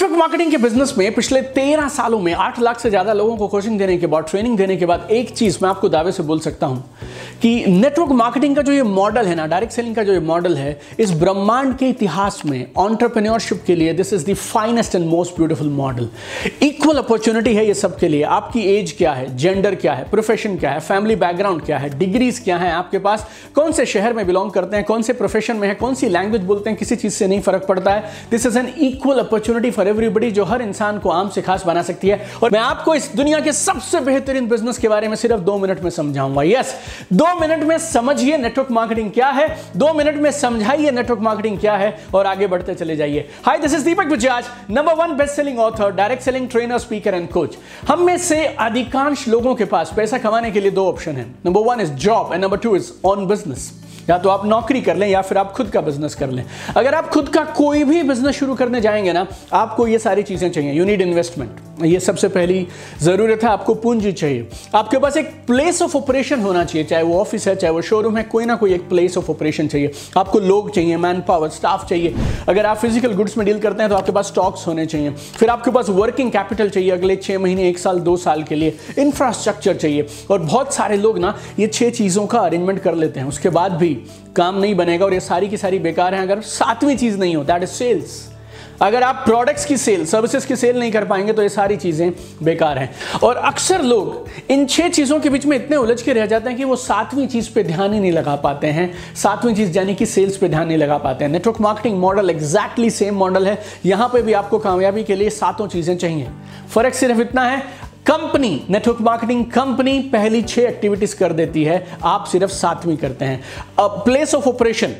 Network marketing के business में पिछले 13 सालों में 8 लाख से ज्यादा लोगों को कोचिंग देने के बाद, ट्रेनिंग देने के बाद, एक चीज मैं आपको दावे से बोल सकता हूं कि नेटवर्क मार्केटिंग का जो ये मॉडल है ना, डायरेक्ट सेलिंग का जो ये मॉडल है, इस ब्रह्मांड के इतिहास में एंटरप्रेन्योरशिप के लिए this is the finest and most beautiful model. Equal opportunity है ये सबके लिए। आपकी एज क्या है, जेंडर क्या है, प्रोफेशन क्या है, फैमिली बैकग्राउंड क्या है, डिग्रीज क्या है, आपके पास कौन से शहर में बिलोंग करते हैं, कौन से प्रोफेशन में है, कौन सी लैंग्वेज बोलते हैं, किसी चीज से नहीं फर्क पड़ता है। This is an equal opportunity for everybody जो हर इंसान को आम से खास बना सकती है। और मैं आपको इस दुनिया के सबसे बेहतरीन बिजनेस के बारे में सिर्फ 2 मिनट में समझाऊंगा। यस, 2 मिनट में समझिए नेटवर्क मार्केटिंग क्या है, 2 मिनट में समझाइए नेटवर्क मार्केटिंग क्या है और आगे बढ़ते चले जाइए। Hi, this is Deepak Bajaj, number 1 best selling author, direct selling trainer, speaker and coach. हम में से अधिकांश लोगों के पास पैसा कमाने के लिए 2 ऑप्शन हैं। Number 1 is job and number 2 is on business. या तो आप नौकरी कर लें या फिर आप खुद का बिजनेस कर लें। अगर आप खुद का कोई भी बिजनेस शुरू करने जाएंगे ना, आपको ये सारी चीज़ें चाहिए। यू नीड इन्वेस्टमेंट, ये सबसे पहली ज़रूरत है। आपको पूंजी चाहिए, आपके पास एक प्लेस ऑफ ऑपरेशन होना चाहिए, चाहे वो ऑफिस है, चाहे वो शोरूम है, कोई ना कोई एक प्लेस ऑफ ऑपरेशन चाहिए। आपको लोग चाहिए, मैन पावर, स्टाफ चाहिए। अगर आप फिजिकल गुड्स में डील करते हैं तो आपके पास स्टॉक्स होने चाहिए। फिर आपके पास वर्किंग कैपिटल चाहिए अगले 6 महीने, 1 साल, 2 साल के लिए। इंफ्रास्ट्रक्चर चाहिए। और बहुत सारे लोग ना ये 6 चीज़ों का अरेंजमेंट कर लेते हैं, उसके बाद भी काम नहीं बनेगा और ये सारी की सारी बेकार है अगर 7वीं चीज नहीं हो, दैट इज सेल्स। अगर आप प्रोडक्ट्स की सेल, सर्विसेज की सेल नहीं कर पाएंगे तो ये सारी चीजें बेकार हैं। और अक्सर लोग इन 6 चीजों के बीच में इतने उलझ के रह जाते हैं कि वो 7वीं चीज पे ध्यान ही नहीं लगा पाते हैं। 7वीं चीज यानी कि सेल्स पे ध्यान नहीं लगा पाते हैं। Network marketing model exactly same model है। यहां पर भी आपको कामयाबी के लिए 7 चीजें चाहिए। फर्क सिर्फ इतना है, कंपनी, नेटवर्क मार्केटिंग कंपनी पहली 6 एक्टिविटीज कर देती है, आप सिर्फ 7वीं करते हैं। अब place of operation,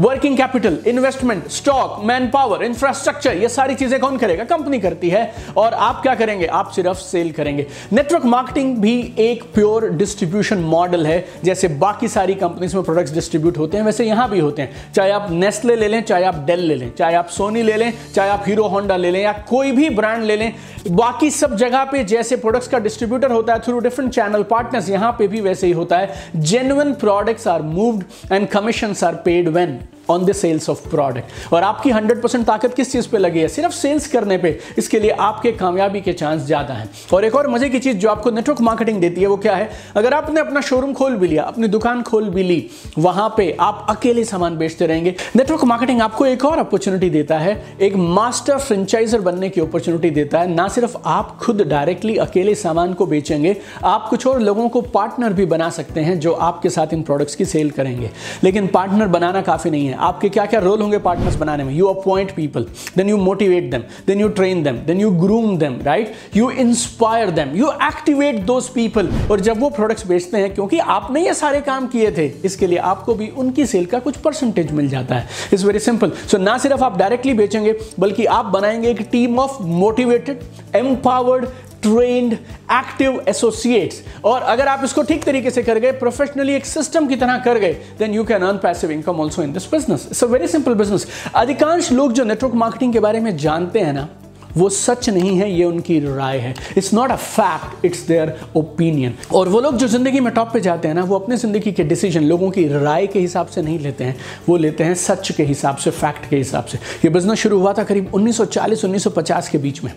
working capital, investment, stock, man power, infrastructure, ये सारी चीजें कौन करेगा? कंपनी करती है। और आप क्या करेंगे? आप सिर्फ सेल करेंगे। नेटवर्क मार्केटिंग भी एक प्योर डिस्ट्रीब्यूशन मॉडल है। जैसे बाकी सारी कंपनीज में प्रोडक्ट्स डिस्ट्रीब्यूट होते हैं, वैसे यहां भी होते हैं। चाहे आप नेस्ले ले लें, चाहे आप डेल ले लें, चाहे आप सोनी ले लें, चाहे आप हीरो होंडा ले लें, या कोई भी ब्रांड ले लें, बाकी सब जगह पे जैसे प्रोडक्ट्स का डिस्ट्रीब्यूटर होता है थ्रू डिफरेंट चैनल पार्टनर्स, यहां पे भी वैसे ही होता है। Genuine products are moved and commissions are paid when on the sales of product. और आपकी 100% ताकत किस चीज़ पे लगी है? सिर्फ सेल्स करने पे। इसके लिए आपके कामयाबी के चांस ज़्यादा हैं। और एक और मज़े की चीज़ जो आपको नेटवर्क मार्केटिंग देती है वो क्या है? अगर आपने अपना शोरूम खोल भी लिया, अपनी दुकान खोल भी ली, वहाँ पे आप अकेले सामान बेचते रहेंगे। नेटवर्क मार्केटिंग आपको एक और अपॉर्चुनिटी देता है, एक मास्टर फ्रेंचाइजर बनने की अपॉर्चुनिटी देता है। ना सिर्फ आप खुद डायरेक्टली अकेले सामान को बेचेंगे, आप कुछ और लोगों को पार्टनर भी बना सकते हैं जो आपके साथ इन प्रोडक्ट्स की सेल करेंगे। लेकिन पार्टनर बनाना काफ़ी नहीं है। आपके क्या क्या रोल होंगे पार्टनर्स बनाने में? You appoint people, then you motivate them, then you train them, then you groom them, right? You inspire them, you activate those people. और जब वो प्रोडक्ट्स बेचते हैं, क्योंकि आपने ये सारे काम किए थे, इसके लिए आपको भी उनकी सेल का कुछ परसेंटेज मिल जाता है। It's very simple. सो ना सिर्फ आप डायरेक्टली बेचेंगे, बल्कि आप बनाएंगे एक team of motivated, empowered, trained, active associates. और अगर आप इसको ठीक तरीके से कर गए, प्रोफेशनली एक सिस्टम की तरह कर गए, then you can earn passive income also in this business. It's a very simple business. अधिकांश लोग जो नेटवर्क मार्केटिंग के बारे में जानते हैं ना, वो सच नहीं है, ये उनकी राय है। It's not a fact, it's their opinion. और वो लोग जो जिंदगी में टॉप पे जाते हैं ना, वो अपने जिंदगी के डिसीजन लोगों की राय के हिसाब से नहीं लेते हैं, वो लेते हैं सच के हिसाब से, फैक्ट के हिसाब से। ये बिजनेस शुरू हुआ था करीब 1940-1950 के बीच में।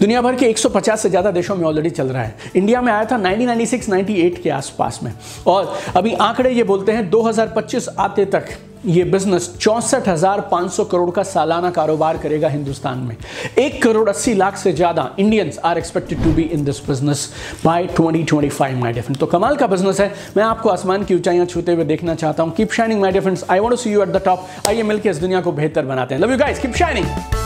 दुनिया भर के 150 से ज़्यादा देशों में ऑलरेडी चल रहा है। इंडिया में आया था 1996-98 के आसपास में। और अभी आंकड़े ये बोलते हैं 2025 आते तक ये बिजनेस 64,500 करोड़ का सालाना कारोबार करेगा हिंदुस्तान में। 1,80 करोड़ से ज्यादा Indians are expected to be in this business by 2025 my dear. तो कमाल का बिजनेस है। मैं आपको आसमान की ऊंचाइयां छूते हुए देखना चाहता हूं। Keep shining my dear. I want to see you at the top. आइए मिलकर इस दुनिया को बेहतर बनाते हैं। Love you guys, keep shining.